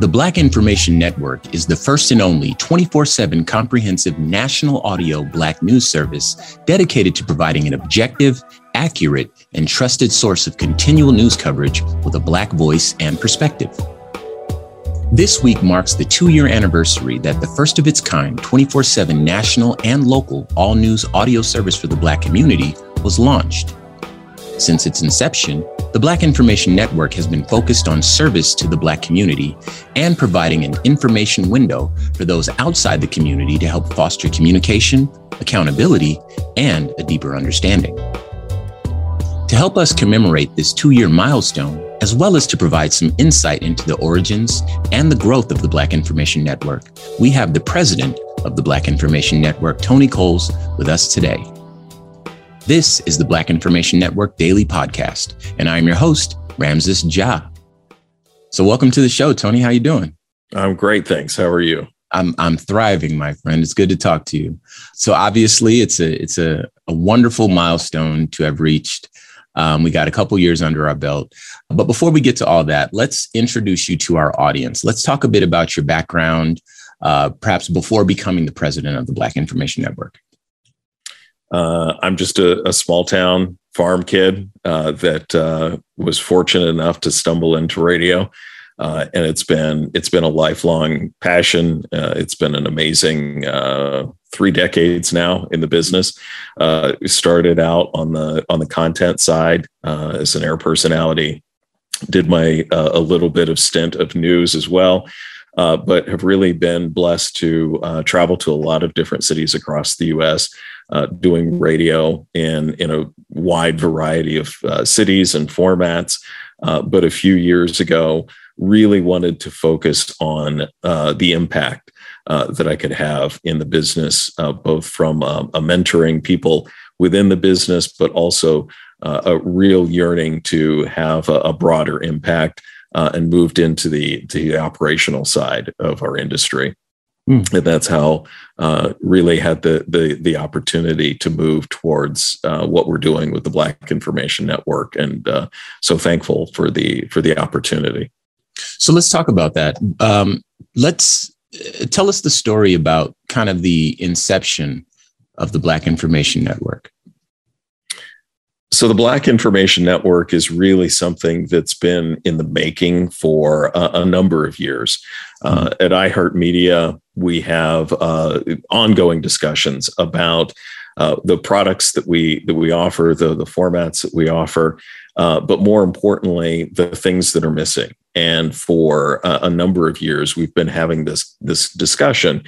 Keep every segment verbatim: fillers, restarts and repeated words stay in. The Black Information Network is the first and only twenty-four seven comprehensive national audio Black news service dedicated to providing an objective, accurate, and trusted source of continual news coverage with a Black voice and perspective. This week marks the two-year anniversary that the first of its kind twenty-four seven national and local all-news audio service for the Black community was launched. Since its inception, the Black Information Network has been focused on service to the Black community and providing an information window for those outside the community to help foster communication, accountability, and a deeper understanding. To help us commemorate this two-year milestone, as well as to provide some insight into the origins and the growth of the Black Information Network, we have the president of the Black Information Network, Tony Coles, with us today. This is the Black Information Network Daily Podcast, and I'm your host, Ramses Ja. So welcome to the show, Tony. How you doing? I'm great, thanks. How are you? I'm I'm thriving, my friend. It's good to talk to you. So obviously, it's a it's a, a wonderful milestone to have reached. Um, we got a couple years under our belt. But before we get to all that, let's introduce you to our audience. Let's talk a bit about your background, uh, perhaps before becoming the president of the Black Information Network. Uh, I'm just a, a small town farm kid uh, that uh, was fortunate enough to stumble into radio. Uh, and it's been it's been a lifelong passion. Uh, it's been an amazing uh, three decades now in the business. Uh, started out on the on the content side uh, as an air personality. Did my uh, a little bit of stint of news as well, uh, but have really been blessed to uh, travel to a lot of different cities across the U S Uh, doing radio in in a wide variety of uh, cities and formats. Uh, but a few years ago, really wanted to focus on uh, the impact uh, that I could have in the business, uh, both from uh, a mentoring people within the business, but also uh, a real yearning to have a, a broader impact uh, and moved into the, to the operational side of our industry. Mm. And that's how uh, really had the, the, the opportunity to move towards uh, what we're doing with the Black Information Network. And uh, so thankful for the, for the opportunity. So let's talk about that. Um, let's uh, tell us the story about kind of the inception of the Black Information Network. So the Black Information Network is really something that's been in the making for a, a number of years. Uh, at iHeartMedia, we have uh, ongoing discussions about uh, the products that we that we offer, the, the formats that we offer, uh, but more importantly, the things that are missing. And for uh, a number of years, we've been having this, this discussion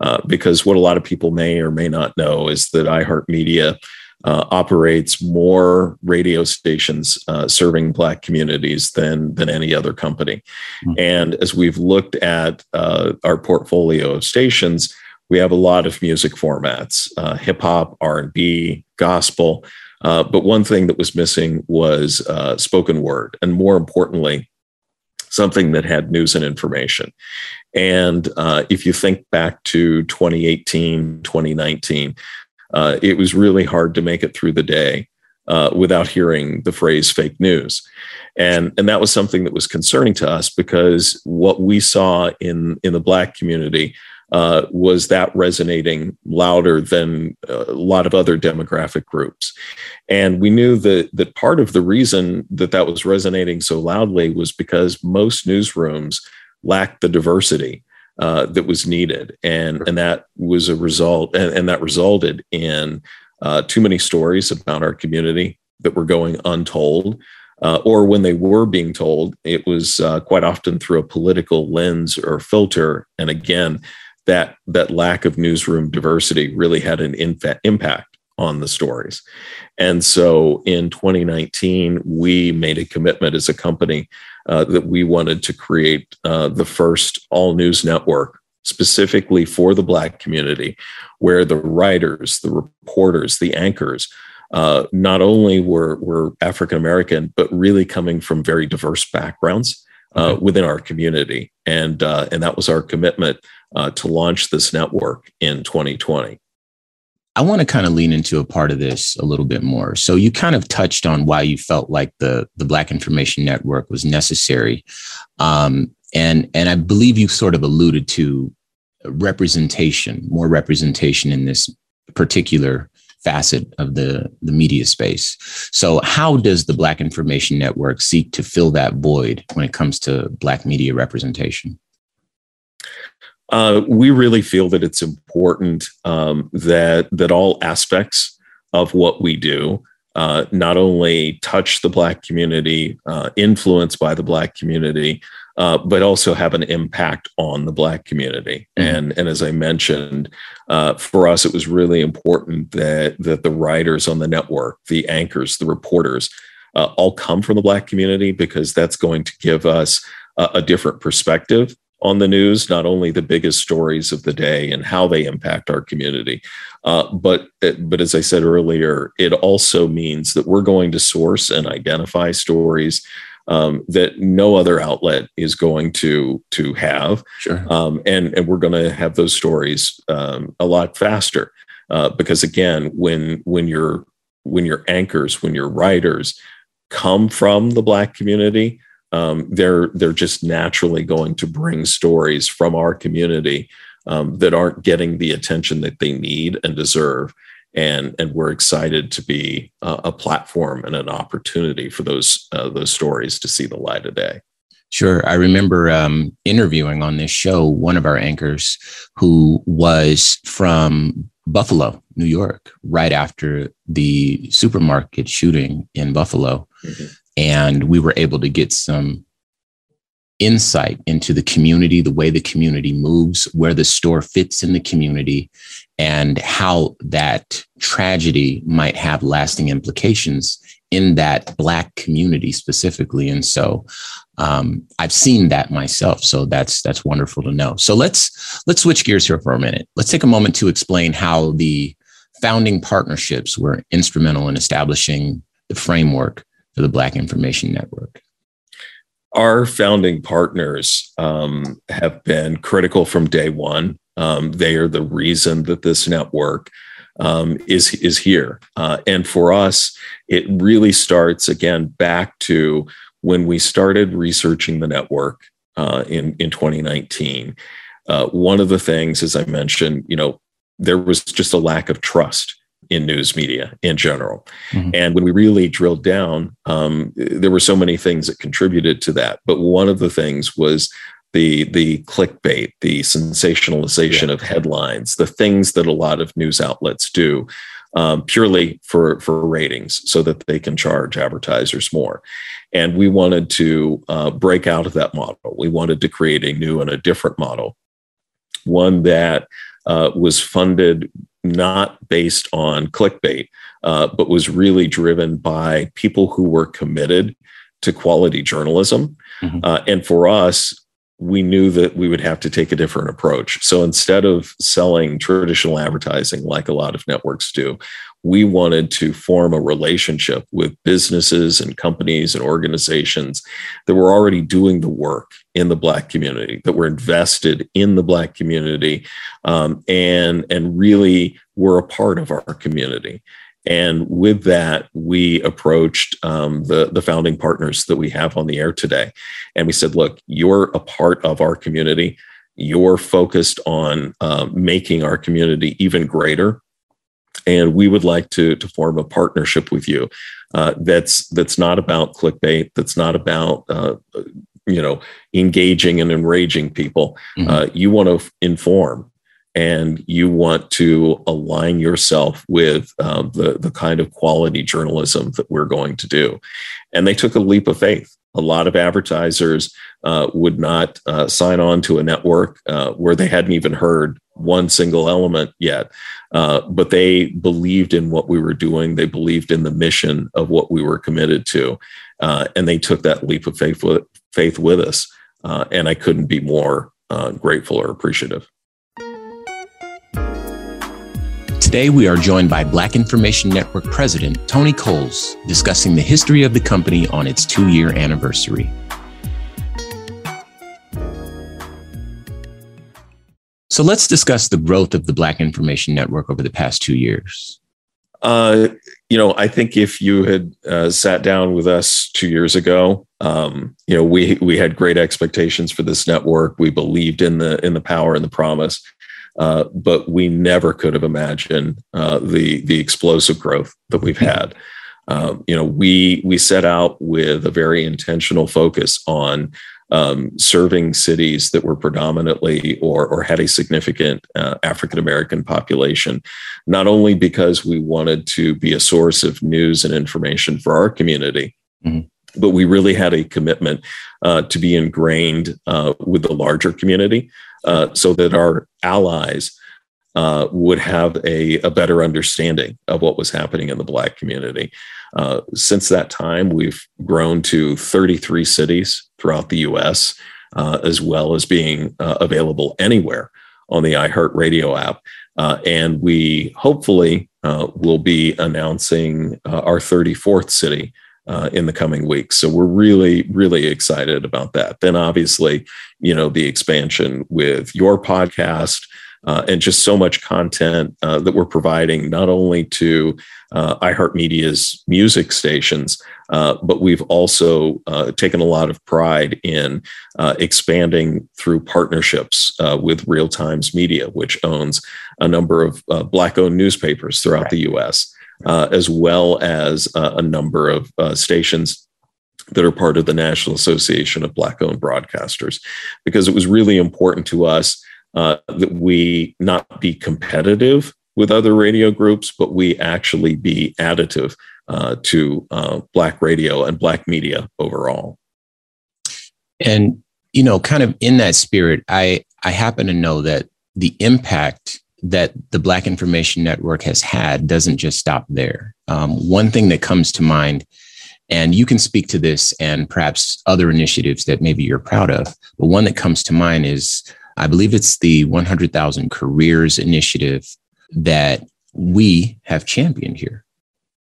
uh, because what a lot of people may or may not know is that iHeartMedia uh, operates more radio stations uh, serving Black communities than, than any other company. Mm-hmm. And as we've looked at uh, our portfolio of stations, we have a lot of music formats, uh, hip hop, R and B, gospel. Uh, but one thing that was missing was uh, spoken word. And more importantly, something that had news and information. And uh, if you think back to twenty eighteen, twenty nineteen, uh, it was really hard to make it through the day uh, without hearing the phrase fake news. And, and that was something that was concerning to us because what we saw in, in the Black community uh, was that resonating louder than a lot of other demographic groups. And we knew that that part of the reason that that was resonating so loudly was because most newsrooms lacked the diversity uh, that was needed. And, and that was a result, and, and that resulted in uh, too many stories about our community that were going untold. Uh, or when they were being told, it was uh, quite often through a political lens or filter. And again, that that lack of newsroom diversity really had an infa- impact on the stories. And so in twenty nineteen, we made a commitment as a company uh, that we wanted to create uh, the first all-news network specifically for the Black community, where the writers, the reporters, the anchors, Uh, not only were, were African-American, but really coming from very diverse backgrounds uh, okay. within our community. And, uh, and that was our commitment uh, to launch this network in twenty twenty. I want to kind of lean into a part of this a little bit more. So you kind of touched on why you felt like the, the Black Information Network was necessary um, And and I believe you sort of alluded to representation, more representation in this particular facet of the, the media space. So how does the Black Information Network seek to fill that void when it comes to Black media representation? Uh, we really feel that it's important um, that that all aspects of what we do uh, not only touch the Black community, uh, influenced by the Black community, uh, but also have an impact on the Black community. Mm-hmm. And and as I mentioned, uh, for us, it was really important that that the writers on the network, the anchors, the reporters, uh, all come from the Black community, because that's going to give us a, a different perspective on the news, not only the biggest stories of the day and how they impact our community, uh, but but as I said earlier, it also means that we're going to source and identify stories um, that no other outlet is going to to have, sure. um, and and we're going to have those stories um, a lot faster uh, because again, when when your when your anchors, when your writers come from the Black community, Um, they're they're just naturally going to bring stories from our community um, that aren't getting the attention that they need and deserve, and and we're excited to be uh, a platform and an opportunity for those uh, those stories to see the light of day. Sure, I remember um, interviewing on this show one of our anchors who was from Buffalo, New York, right after the supermarket shooting in Buffalo. Mm-hmm. And we were able to get some insight into the community, the way the community moves, where the store fits in the community, and how that tragedy might have lasting implications in that Black community specifically. And so um, I've seen that myself. So that's that's wonderful to know. So let's let's switch gears here for a minute. Let's take a moment to explain how the founding partnerships were instrumental in establishing the framework for the Black Information Network. Our founding partners um, have been critical from day one. Um, they are the reason that this network um, is, is here. Uh, and for us, it really starts, again, back to when we started researching the network uh, in, in twenty nineteen. Uh, one of the things, as I mentioned, you know, there was just a lack of trust in news media in general. Mm-hmm. And when we really drilled down, um, there were so many things that contributed to that. But one of the things was the, the clickbait, the sensationalization yeah. of headlines, the things that a lot of news outlets do um, purely for, for ratings so that they can charge advertisers more. And we wanted to uh, break out of that model. We wanted to create a new and a different model, one that uh, was funded not based on clickbait, uh, but was really driven by people who were committed to quality journalism. Mm-hmm. Uh, and for us, we knew that we would have to take a different approach. So instead of selling traditional advertising like a lot of networks do, we wanted to form a relationship with businesses and companies and organizations that were already doing the work in the Black community, that were invested in the Black community, um, and, and really were a part of our community. And with that, we approached um, the, the founding partners that we have on the air today. And we said, look, you're a part of our community. You're focused on uh, making our community even greater. And we would like to, to form a partnership with you uh, that's that's not about clickbait, that's not about uh, you know, engaging and enraging people. Mm-hmm. Uh, you want to f- inform. And you want to align yourself with um, the, the kind of quality journalism that we're going to do. And they took a leap of faith. A lot of advertisers uh, would not uh, sign on to a network uh, where they hadn't even heard one single element yet. Uh, but they believed in what we were doing. They believed in the mission of what we were committed to. Uh, and they took that leap of faith with, faith with us. Uh, and I couldn't be more uh, grateful or appreciative. Today, we are joined by Black Information Network President Tony Coles, discussing the history of the company on its two-year anniversary. So let's discuss the growth of the Black Information Network over the past two years. Uh, you know, I think if you had uh, sat down with us two years ago, Um, you know, we we had great expectations for this network. We believed in the in the power and the promise, uh, but we never could have imagined uh, the the explosive growth that we've had. Um, you know, we we set out with a very intentional focus on um, serving cities that were predominantly or or had a significant uh, African American population, not only because we wanted to be a source of news and information for our community. Mm-hmm. But we really had a commitment uh, to be ingrained uh, with the larger community uh, so that our allies uh, would have a, a better understanding of what was happening in the Black community. Uh, since that time, we've grown to thirty-three cities throughout the U S, uh, as well as being uh, available anywhere on the iHeartRadio app. Uh, and we hopefully uh, will be announcing uh, our thirty-fourth city Uh, in the coming weeks. So we're really, really excited about that. Then obviously, you know, the expansion with your podcast uh, and just so much content uh, that we're providing, not only to uh, iHeartMedia's music stations, uh, but we've also uh, taken a lot of pride in uh, expanding through partnerships uh, with Real Times Media, which owns a number of uh, Black-owned newspapers throughout right. the U S, Uh, as well as uh, a number of uh, stations that are part of the National Association of Black-Owned Broadcasters, because it was really important to us uh, that we not be competitive with other radio groups, but we actually be additive uh, to uh, Black radio and Black media overall. And, you know, kind of in that spirit, I, I happen to know that the impact that the Black Information Network has had doesn't just stop there. Um, one thing that comes to mind, and you can speak to this and perhaps other initiatives that maybe you're proud of, but one that comes to mind is, I believe it's the one hundred thousand Careers Initiative that we have championed here.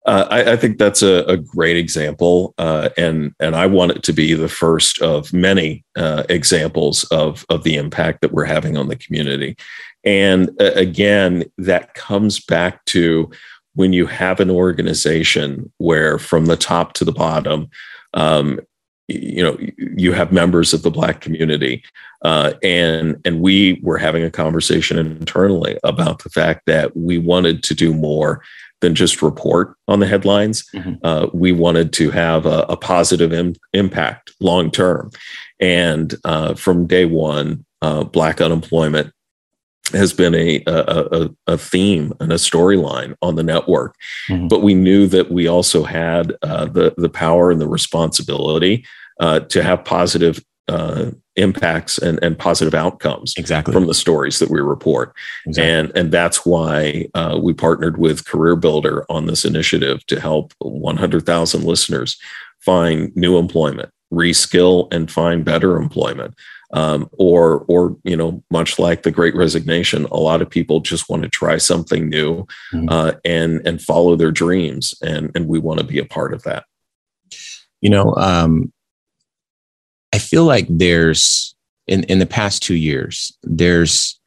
Uh, I, I think that's a, a great example, uh, and and I want it to be the first of many uh, examples of of the impact that we're having on the community. And uh, again, that comes back to when you have an organization where, from the top to the bottom, um, you know, you have members of the Black community, uh, and and we were having a conversation internally about the fact that we wanted to do more than just report on the headlines. Mm-hmm. Uh, we wanted to have a, a positive im- impact long term. And uh, from day one, uh, Black unemployment has been a, a, a theme and a storyline on the network. Mm-hmm. But we knew that we also had uh, the, the power and the responsibility uh, to have positive uh, impacts and, and positive outcomes exactly. from the stories that we report. Exactly. And, and that's why uh, we partnered with CareerBuilder on this initiative to help one hundred thousand listeners find new employment, reskill and find better employment. Um, or, or, you know, much like the Great Resignation, a lot of people just want to try something new mm-hmm. uh, and, and follow their dreams. And, and we want to be a part of that. You know, um, I feel like there's, in, in the past two years, there's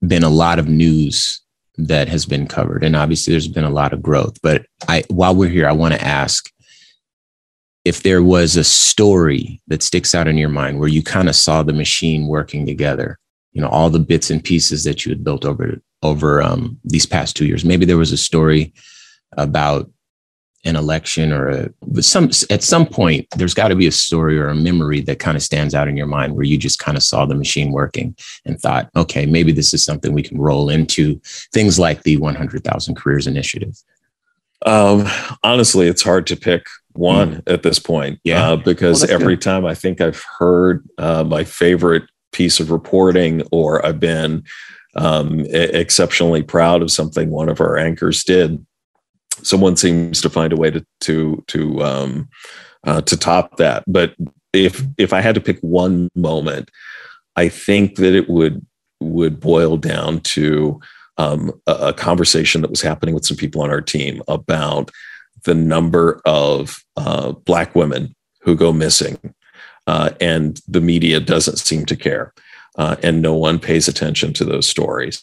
been a lot of news that has been covered. And obviously there's been a lot of growth. But I, while we're here, I want to ask if there was a story that sticks out in your mind where you kind of saw the machine working together, you know, all the bits and pieces that you had built over, over um, these past two years. Maybe there was a story about an election or a, some at some point, there's got to be a story or a memory that kind of stands out in your mind where you just kind of saw the machine working and thought, okay, maybe this is something we can roll into, things like the one hundred thousand Careers Initiative. Um, honestly, it's hard to pick one mm. at this point, yeah, uh, because well, every good. time I think I've heard uh, my favorite piece of reporting, or I've been um, exceptionally proud of something one of our anchors did, someone seems to find a way to to to um, uh, to top that. But if if I had to pick one moment, I think that it would would boil down to um, a, a conversation that was happening with some people on our team about the number of uh, Black women who go missing, uh, and the media doesn't seem to care, uh, and no one pays attention to those stories,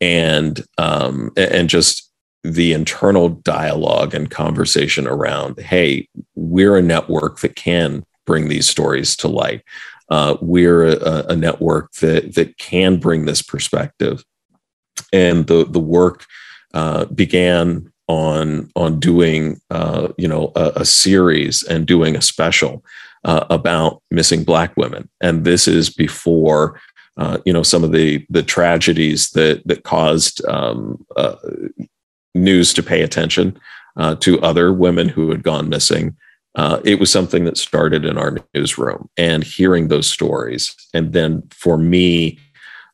and um, and just. the internal dialogue and conversation around, hey, we're a network that can bring these stories to light. Uh, we're a, a network that that can bring this perspective, and the the work uh, began on on doing uh, you know a, a series and doing a special uh, about missing Black women, and this is before uh, you know some of the the tragedies that that caused um, uh, news to pay attention uh, to other women who had gone missing. Uh, it was something that started in our newsroom and hearing those stories. And then for me,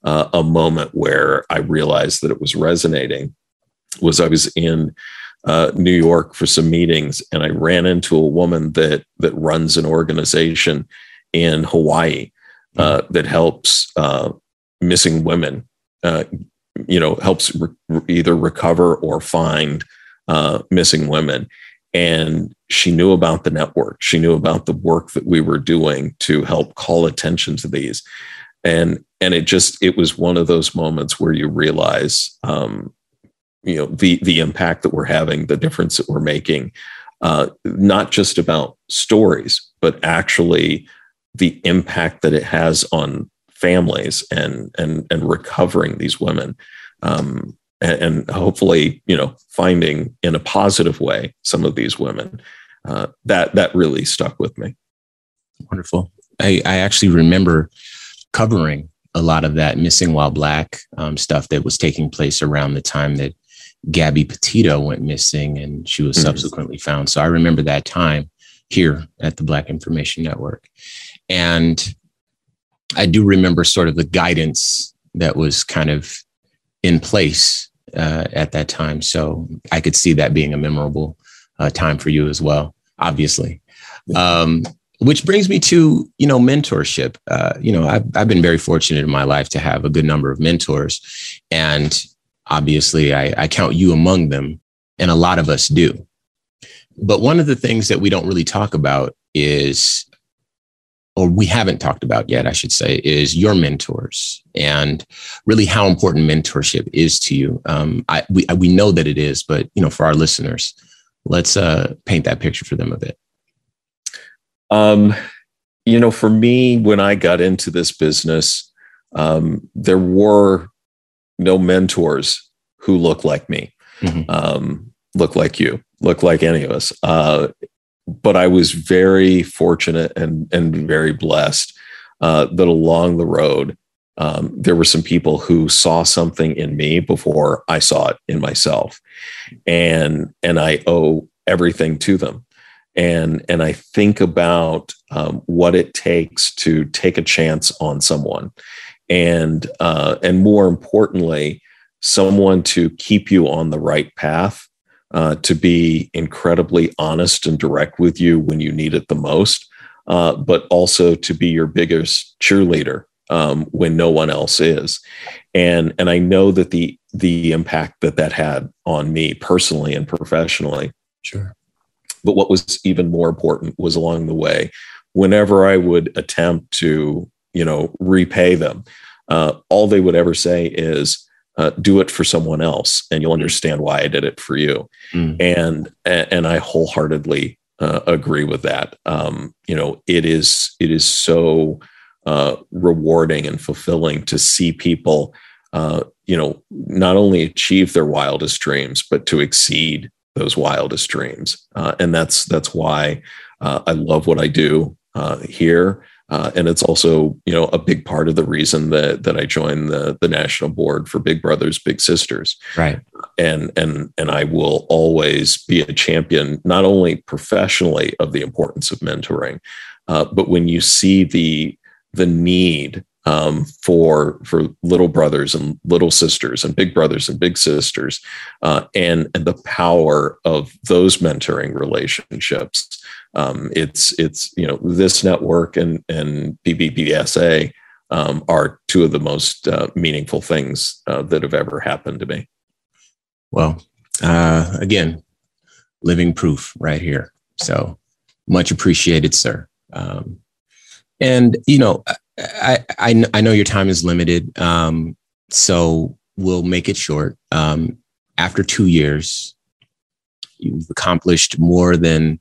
uh, a moment where I realized that it was resonating was I was in uh, New York for some meetings, and I ran into a woman that that runs an organization in Hawaii uh, mm-hmm. that helps uh, missing women, uh, you know, helps re- either recover or find uh, missing women. And she knew about the network. She knew about the work that we were doing to help call attention to these. And, and it just, it was one of those moments where you realize, um, you know, the, the impact that we're having, the difference that we're making, uh, not just about stories, but actually the impact that it has on families and, and, and recovering these women. Um, And hopefully, you know, finding in a positive way some of these women, uh, that that really stuck with me. Wonderful. I, I actually remember covering a lot of that Missing While Black um, stuff that was taking place around the time that Gabby Petito went missing, and she was mm-hmm. subsequently found. So I remember that time here at the Black Information Network, and I do remember sort of the guidance that was kind of in place uh, at that time. So I could see that being a memorable uh, time for you as well, obviously. Um, which brings me to, you know, mentorship. Uh, you know, I've, I've been very fortunate in my life to have a good number of mentors. And obviously, I, I count you among them. And a lot of us do. But one of the things that we don't really talk about is, or we haven't talked about yet, I should say, is your mentors and really how important mentorship is to you. Um, I, we, I, we know that it is, but, you know, for our listeners, let's uh, paint that picture for them a bit. Um, you know, for me, when I got into this business, um, there were no mentors who looked like me, mm-hmm. um, looked like you, looked like any of us. Uh, But I was very fortunate and, and very blessed uh, that along the road, um, there were some people who saw something in me before I saw it in myself. And, and I owe everything to them. And, and I think about um, what it takes to take a chance on someone. And, uh, and more importantly, someone to keep you on the right path. Uh, to be incredibly honest and direct with you when you need it the most, uh, but also to be your biggest cheerleader um, when no one else is. And, and I know that the, the impact that that had on me personally and professionally. Sure. But what was even more important was along the way, whenever I would attempt to, you know, repay them, uh, all they would ever say is, Uh, do it for someone else, and you'll understand why I did it for you. Mm. And and I wholeheartedly uh, agree with that. Um, you know, it is it is so uh, rewarding and fulfilling to see people, uh, you know, not only achieve their wildest dreams, but to exceed those wildest dreams. Uh, and that's that's why uh, I love what I do uh, here. Uh, and it's also, you know, a big part of the reason that that I joined the the national board for Big Brothers Big Sisters, right? And and and I will always be a champion, not only professionally of the importance of mentoring, uh, but when you see the the need um, for for little brothers and little sisters and big brothers and big sisters, uh, and and the power of those mentoring relationships. Um, it's, it's, you know, this network and, and B B B S A um, are two of the most uh, meaningful things uh, that have ever happened to me. Well, uh, again, living proof right here. So much appreciated, sir. Um, and, you know, I, I, I know your time is limited, um, so we'll make it short. Um, after two years, you've accomplished more than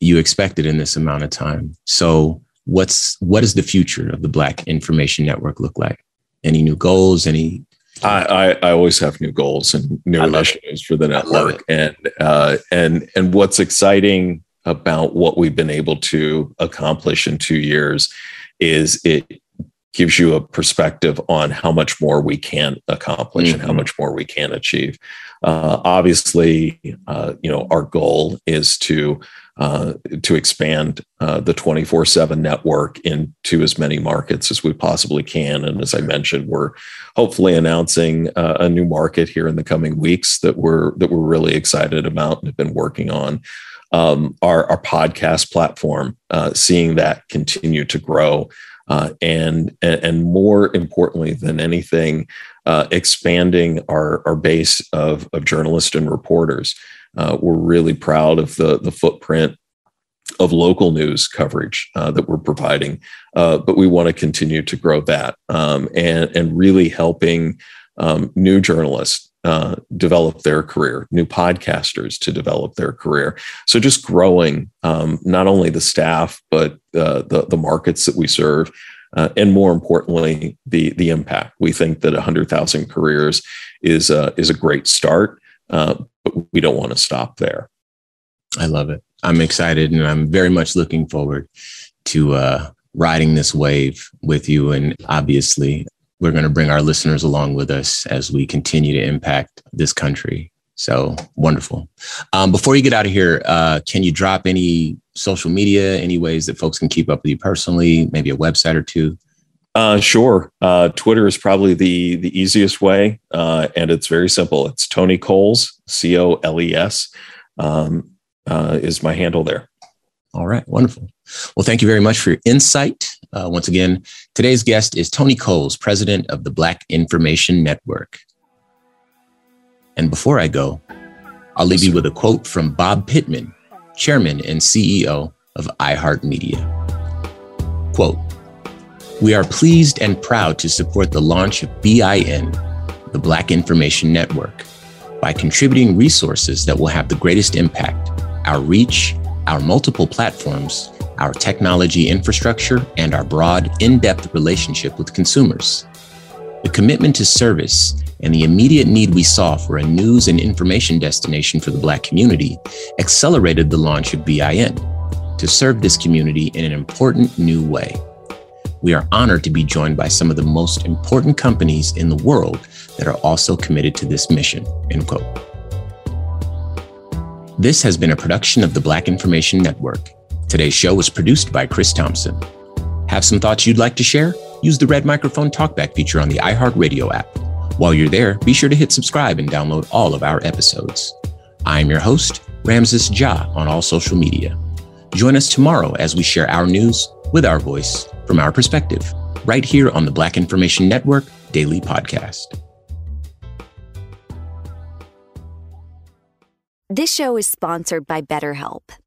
you expected in this amount of time. So what's what does the future of the Black Information Network look like? Any new goals? Any? I, I, I always have new goals and new initiatives for the network. And uh, and and what's exciting about what we've been able to accomplish in two years is it gives you a perspective on how much more we can accomplish mm-hmm. and how much more we can achieve. Uh, obviously, uh, you know, our goal is to uh, to expand uh, the twenty-four seven network into as many markets as we possibly can. And as I mentioned, we're hopefully announcing uh, a new market here in the coming weeks that we're that we're really excited about and have been working on. Um, our, our podcast platform, uh, seeing that continue to grow. Uh, and, and more importantly than anything, uh, expanding our, our base of, of journalists and reporters. Uh, we're really proud of the, the footprint of local news coverage uh, that we're providing, uh, but we want to continue to grow that um, and, and really helping um, new journalists Uh, develop their career, new podcasters to develop their career. So just growing um, not only the staff, but uh, the, the markets that we serve, uh, and more importantly, the, the impact. We think that one hundred thousand careers is, uh, is a great start, uh, but we don't want to stop there. I love it. I'm excited, and I'm very much looking forward to uh, riding this wave with you, and obviously we're going to bring our listeners along with us as we continue to impact this country. So wonderful. Um, before you get out of here, uh, can you drop any social media, any ways that folks can keep up with you personally, maybe a website or two? Uh, sure. Uh, Twitter is probably the the easiest way. Uh, and it's very simple. It's Tony Coles, C O L E S, um, uh, is my handle there. All right. Wonderful. Well, thank you very much for your insight. Uh, once again, today's guest is Tony Coles, president of the Black Information Network. And before I go, I'll leave you with a quote from Bob Pittman, chairman and C E O of iHeartMedia. Quote, "We are pleased and proud to support the launch of B I N, the Black Information Network, by contributing resources that will have the greatest impact, our reach, our multiple platforms, our technology infrastructure, and our broad, in-depth relationship with consumers. The commitment to service and the immediate need we saw for a news and information destination for the Black community accelerated the launch of B I N to serve this community in an important new way. We are honored to be joined by some of the most important companies in the world that are also committed to this mission," end quote. This has been a production of the Black Information Network. Today's show was produced by Chris Thompson. Have some thoughts you'd like to share? Use the red microphone talkback feature on the iHeartRadio app. While you're there, be sure to hit subscribe and download all of our episodes. I'm your host, Ramses Ja, on all social media. Join us tomorrow as we share our news with our voice from our perspective, right here on the Black Information Network Daily Podcast. This show is sponsored by BetterHelp.